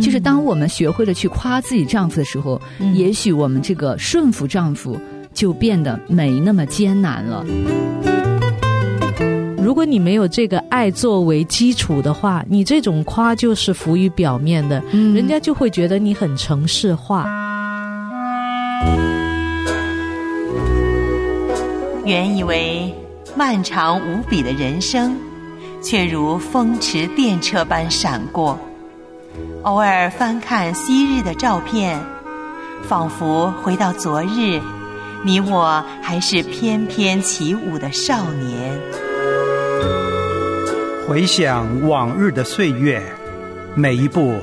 就是当我们学会了去夸自己丈夫的时候，也许我们这个顺服丈夫就变得没那么艰难了。如果你没有这个爱作为基础的话，你这种夸就是浮于表面的，人家就会觉得你很程式化。原以为漫长无比的人生，却如风驰电掣般闪过。偶尔翻看昔日的照片，仿佛回到昨日，你我还是翩翩起舞的少年。回想往日的岁月，每一步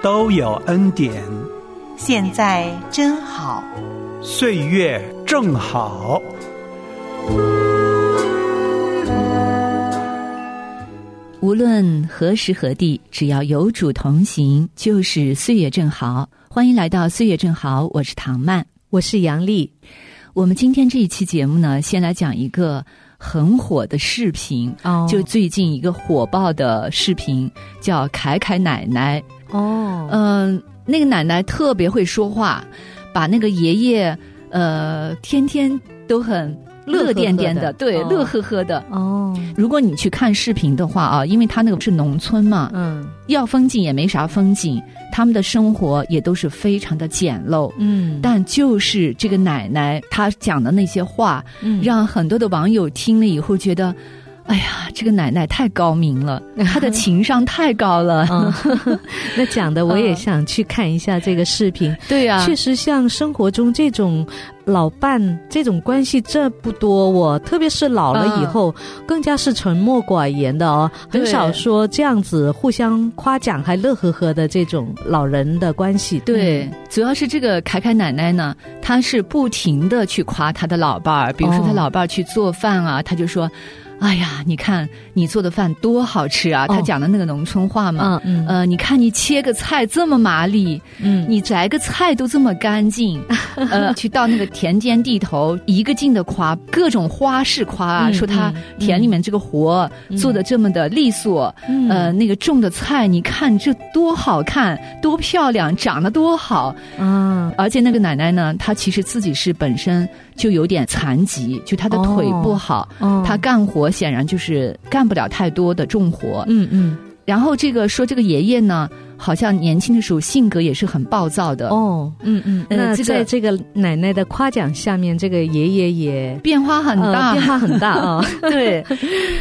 都有恩典。现在真好，岁月正好。无论何时何地，只要有主同行，就是岁月正好。欢迎来到岁月正好，我是唐曼，我是杨丽。我们今天这一期节目呢，先来讲一个很火的视频，就最近一个火爆的视频叫凯凯奶奶。那个奶奶特别会说话，把那个爷爷天天都很乐颠颠的，对，乐呵呵的。如果你去看视频的话啊，因为他那个是农村嘛，要风景也没啥风景，他们的生活也都是非常的简陋。但就是这个奶奶她讲的那些话，让很多的网友听了以后觉得，哎呀，这个奶奶太高明了，她的情商太高了。那讲的我也想去看一下这个视频。对啊，确实像生活中这种老伴这种关系这不多，我特别是老了以后，更加是沉默寡言的很少说这样子互相夸奖还乐呵呵的这种老人的关系。对，主要是这个凯凯奶奶呢，她是不停的去夸她的老伴儿，比如说她老伴儿去做饭啊，她就说，哎呀，你看你做的饭多好吃啊！她讲的那个农村话嘛，你看你切个菜这么麻利，你摘个菜都这么干净，去到那个田间地头，一个劲的夸，各种花式夸啊，说他田里面这个活做的这么的利索，那个种的菜，你看这多好看，多漂亮，长得多好啊！而且那个奶奶呢，她其实自己是本身就有点残疾，就她的腿不好，她干活显然就是干不了太多的重活。然后这个爷爷呢，好像年轻的时候性格也是很暴躁的。那在这个奶奶的夸奖下面，这个爷爷也变化很大，对，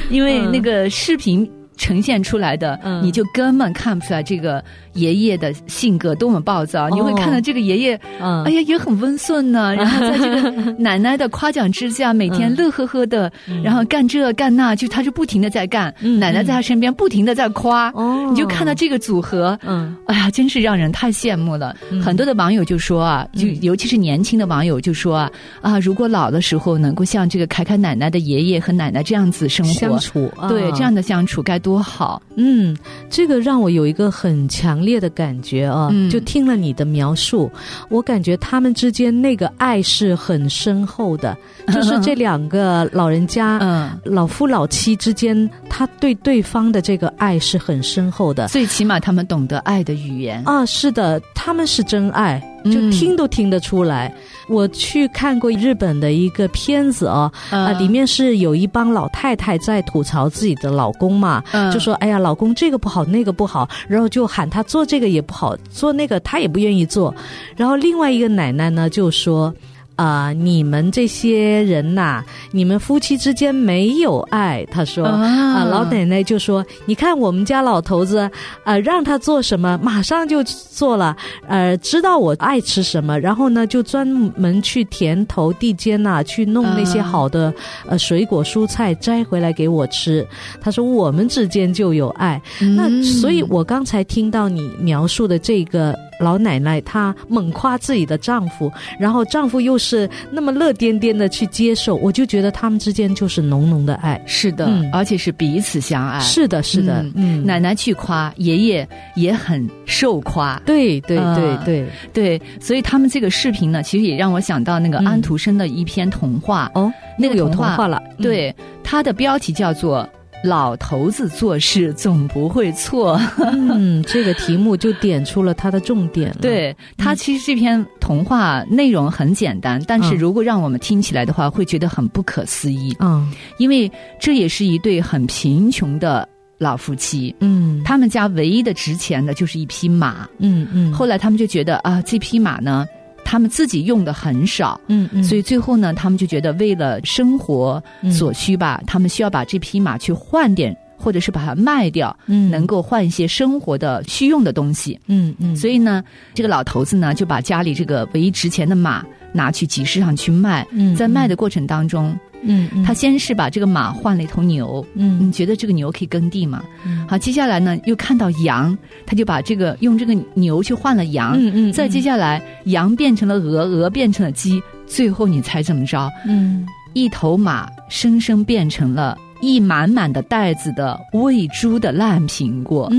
因为那个视频呈现出来的，你就根本看不出来这个爷爷的性格多么暴躁。你会看到这个爷爷，哎呀，也很温顺呢。然后在这个奶奶的夸奖之下，每天乐呵呵的，然后干这干那，就他是不停的在干，奶奶在他身边不停的在夸。你就看到这个组合，哎呀，真是让人太羡慕了。很多的网友就说啊，就尤其是年轻的网友就说啊，如果老的时候能够像这个凯凯奶奶的爷爷和奶奶这样子生活相处，对，这样的相处该多好。这个让我有一个很强烈的感觉就听了你的描述，我感觉他们之间那个爱是很深厚的，就是这两个老人家，老夫老妻之间，他对对方的这个爱是很深厚的，最起码他们懂得爱的语言啊。是的，他们是真爱，就听都听得出来。我去看过日本的一个片子里面是有一帮老太太在吐槽自己的老公嘛，就说哎呀，老公这个不好那个不好，然后就喊他做这个也不好，做那个他也不愿意做。然后另外一个奶奶呢就说你们这些人呐，你们夫妻之间没有爱。他说老奶奶就说，你看我们家老头子，让他做什么马上就做了，知道我爱吃什么，然后呢就专门去田头地间呐去弄那些好的水果蔬菜摘回来给我吃。他说我们之间就有爱。那所以我刚才听到你描述的这个老奶奶，她猛夸自己的丈夫，然后丈夫又是那么乐颠颠的去接受，我就觉得他们之间就是浓浓的爱。是的，而且是彼此相爱。是的，是的。奶奶去夸，爷爷也很受夸。对对对对对，所以他们这个视频呢，其实也让我想到那个安徒生的一篇童话。那个有童话了。对，它的标题叫做老头子做事总不会错。这个题目就点出了它的重点了。对，它其实这篇童话内容很简单，但是如果让我们听起来的话，会觉得很不可思议。因为这也是一对很贫穷的老夫妻，他们家唯一的值钱的就是一匹马，后来他们就觉得啊，这匹马呢，他们自己用的很少，所以最后呢，他们就觉得为了生活所需吧，他们需要把这匹马去换点，或者是把它卖掉，能够换一些生活的需用的东西，所以呢，这个老头子呢就把家里这个唯一值钱的马拿去集市上去卖，在卖的过程当中。他先是把这个马换了一头牛，你觉得这个牛可以耕地吗？好，接下来呢又看到羊，他就把这个用这个牛去换了羊，再接下来羊变成了鹅，鹅变成了鸡，最后你猜怎么着？一头马生生变成了一满满的袋子的喂猪的烂苹果。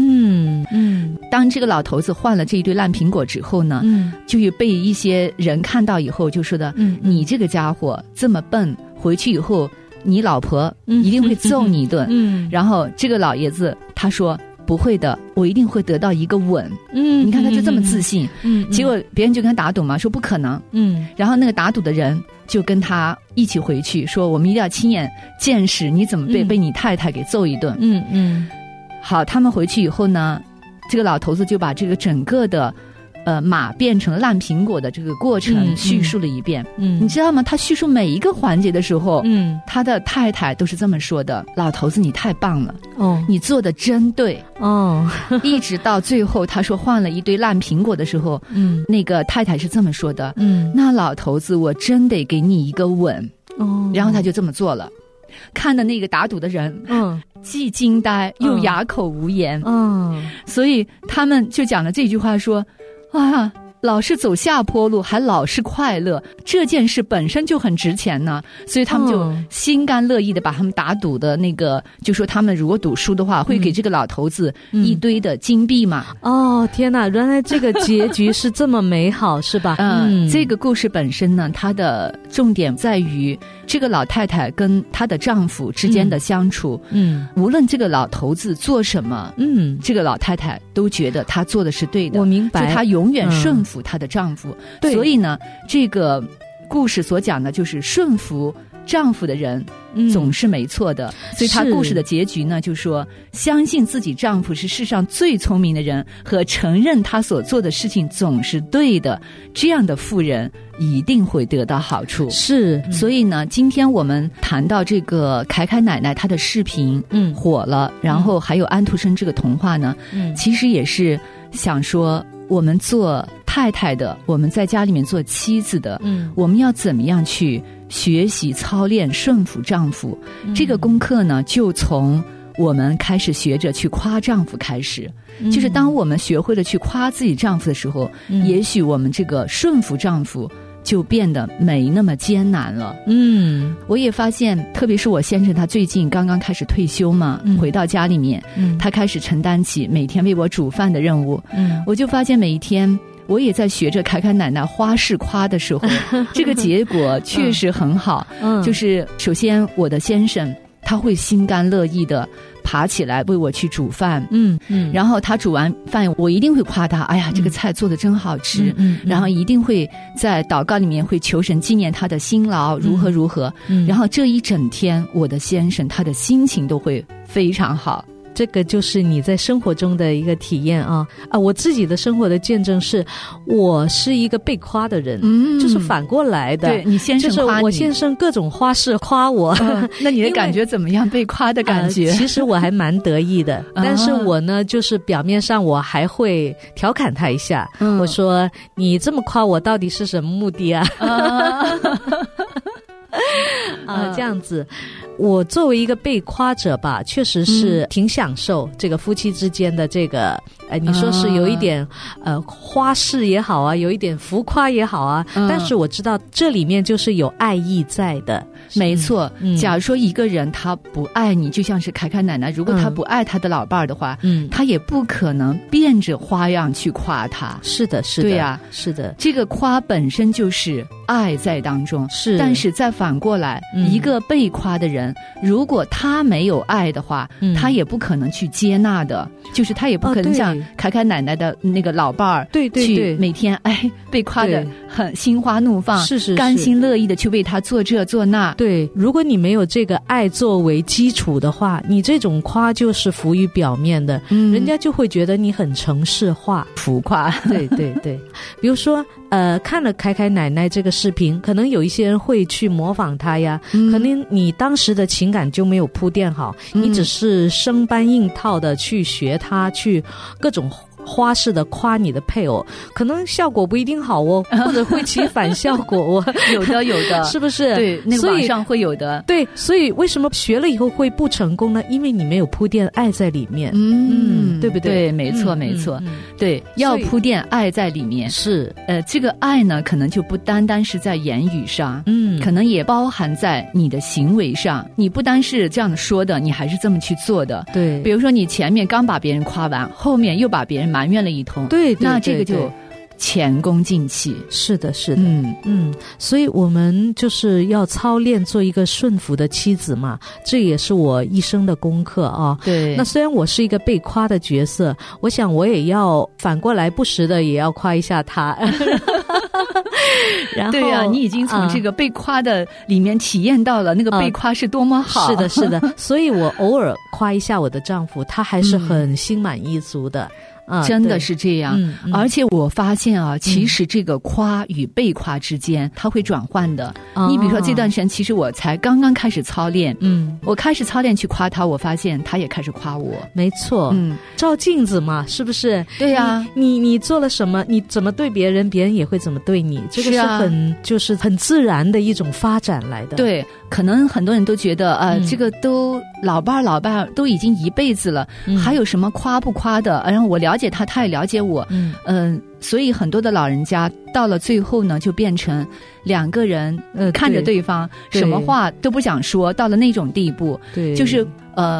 当这个老头子换了这一堆烂苹果之后呢，就被一些人看到以后就说的，你这个家伙这么笨，回去以后你老婆一定会揍你一顿。然后这个老爷子他说，不会的，我一定会得到一个吻。你看他就这么自信。结果别人就跟他打赌嘛，说不可能。然后那个打赌的人就跟他一起回去，说我们一定要亲眼见识你怎么被你太太给揍一顿。好，他们回去以后呢，这个老头子就把这个整个的马变成烂苹果的这个过程叙述了一遍。你知道吗？他叙述每一个环节的时候，他的太太都是这么说的：“老头子，你太棒了，你做的真对。”一直到最后，他说换了一堆烂苹果的时候，那个太太是这么说的：“那老头子，我真得给你一个吻。”然后他就这么做了。看的那个打赌的人，既惊呆又哑口无言。所以他们就讲了这句话说。啊，老是走下坡路，还老是快乐，这件事本身就很值钱呢。所以他们就心甘乐意的把他们打赌的那个，就说他们如果赌输的话，会给这个老头子一堆的金币嘛。天哪，原来这个结局是这么美好，是吧？这个故事本身呢，它的重点在于这个老太太跟她的丈夫之间的相处。无论这个老头子做什么，这个老太太都觉得她做的是对的。我明白，就她永远顺服她的丈夫。所以呢，这个故事所讲的就是顺服丈夫的人总是没错的。所以她故事的结局呢，就说相信自己丈夫是世上最聪明的人，和承认他所做的事情总是对的，这样的妇人一定会得到好处。是，所以呢，今天我们谈到这个凯凯奶奶她的视频火了，然后还有安徒生这个童话呢，其实也是想说我们做太太的，我们在家里面做妻子的，我们要怎么样去学习操练顺服丈夫。这个功课呢，就从我们开始学着去夸丈夫开始。就是当我们学会了去夸自己丈夫的时候，也许我们这个顺服丈夫就变得没那么艰难了。我也发现，特别是我先生，他最近刚刚开始退休嘛，回到家里面，他开始承担起每天为我煮饭的任务。我就发现每一天我也在学着凯凯奶奶花式夸的时候，这个结果确实很好。就是首先我的先生他会心甘乐意的爬起来为我去煮饭，然后他煮完饭，我一定会夸他，哎呀，这个菜做得真好吃，然后一定会在祷告里面会求神纪念他的辛劳，如何如何，然后这一整天，我的先生他的心情都会非常好。这个就是你在生活中的一个体验啊！我自己的生活的见证是，我是一个被夸的人，就是反过来的。对，你先生夸你，就是我先生各种花式夸我。那你的感觉怎么样？被夸的感觉？其实我还蛮得意的，但是我呢，就是表面上我还会调侃他一下。我说：“你这么夸我，到底是什么目的啊？”这样子。我作为一个被夸者吧，确实是挺享受这个夫妻之间的这个，你说是有一点花式也好啊，有一点浮夸也好啊，但是我知道这里面就是有爱意在的。没错，假如说一个人他不爱你，就像是凯凯奶奶，如果他不爱他的老伴儿的话，他也不可能变着花样去夸他。是的，是的，对呀，是的，这个夸本身就是爱在当中。是，但是再反过来，一个被夸的人，如果他没有爱的话，他也不可能去接纳的，就是他也不可能像凯凯奶奶的那个老伴儿，对对对，去每天哎被夸的很心花怒放，是是，甘心乐意的去为他做这做那。对，如果你没有这个爱作为基础的话，你这种夸就是浮于表面的，人家就会觉得你很程式化、浮夸。对对对，比如说看了凯凯奶奶这个视频，可能有一些人会去模仿她呀，可能你当时的情感就没有铺垫好，你只是生搬硬套的去学她，去各种花式的夸你的配偶，可能效果不一定好哦，或者会起反效果哦。有的有的，是不是？对，那个网上会有的。对，所以为什么学了以后会不成功呢？因为你没有铺垫爱在里面。嗯，对不对？对，没错没错。对，要铺垫爱在里面。是，这个爱呢，可能就不单单是在言语上，可能也包含在你的行为上。你不单是这样说的，你还是这么去做的。对，比如说你前面刚把别人夸完，后面又把别人埋怨了一通，对，那这个就前功尽弃。是的是的，所以我们就是要操练做一个顺服的妻子嘛，这也是我一生的功课啊。对，那虽然我是一个被夸的角色，我想我也要反过来不时的也要夸一下他。然后对啊，你已经从这个被夸的里面体验到了那个被夸是多么好。是的是的，所以我偶尔夸一下我的丈夫，他还是很心满意足的。真的是这样，而且我发现啊，其实这个夸与被夸之间，它会转换的。你比如说这段时间，其实我才刚刚开始操练，我开始操练去夸他，我发现他也开始夸我。没错，照镜子嘛，是不是？对呀，你做了什么，你怎么对别人，别人也会怎么对你，这个是很就是很自然的一种发展来的。对，可能很多人都觉得这个都老伴儿都已经一辈子了，还有什么夸不夸的？然后我聊。而且他也了解我，所以很多的老人家到了最后呢，就变成两个人看着对方，什么话都不想说，到了那种地步。对，就是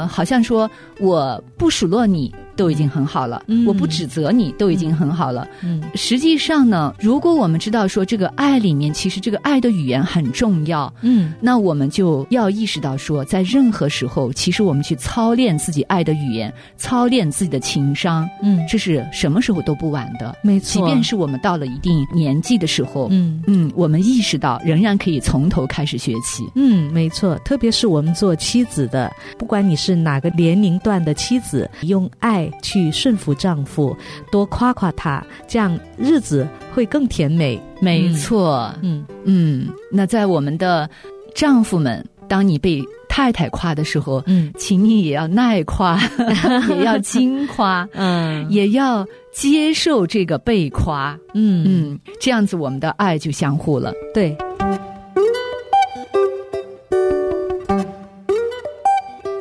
好像说我不数落你都已经很好了，我不指责你都已经很好了。实际上呢，如果我们知道说这个爱里面，其实这个爱的语言很重要，那我们就要意识到说，在任何时候，其实我们去操练自己爱的语言，操练自己的情商，这是什么时候都不晚的。没错，即便是我们到了一定年纪的时候，我们意识到仍然可以从头开始学起。没错，特别是我们做妻子的，不管你是哪个年龄段的妻子，用爱去顺服丈夫，多夸夸他，这样日子会更甜美。没错，那在我们的丈夫们，当你被太太夸的时候，请你也要耐夸，也要精夸，也要接受这个被夸，这样子我们的爱就相互了。对。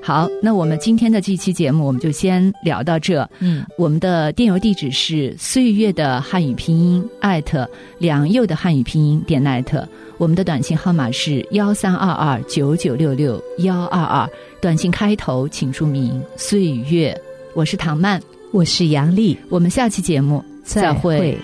好，那我们今天的这期节目我们就先聊到这。我们的电邮地址是岁月的汉语拼音@良佑的汉语拼音点 net， 我们的短信号码是13229966 122，短信开头请注明岁月。我是唐曼，我是杨丽，我们下期节目再会。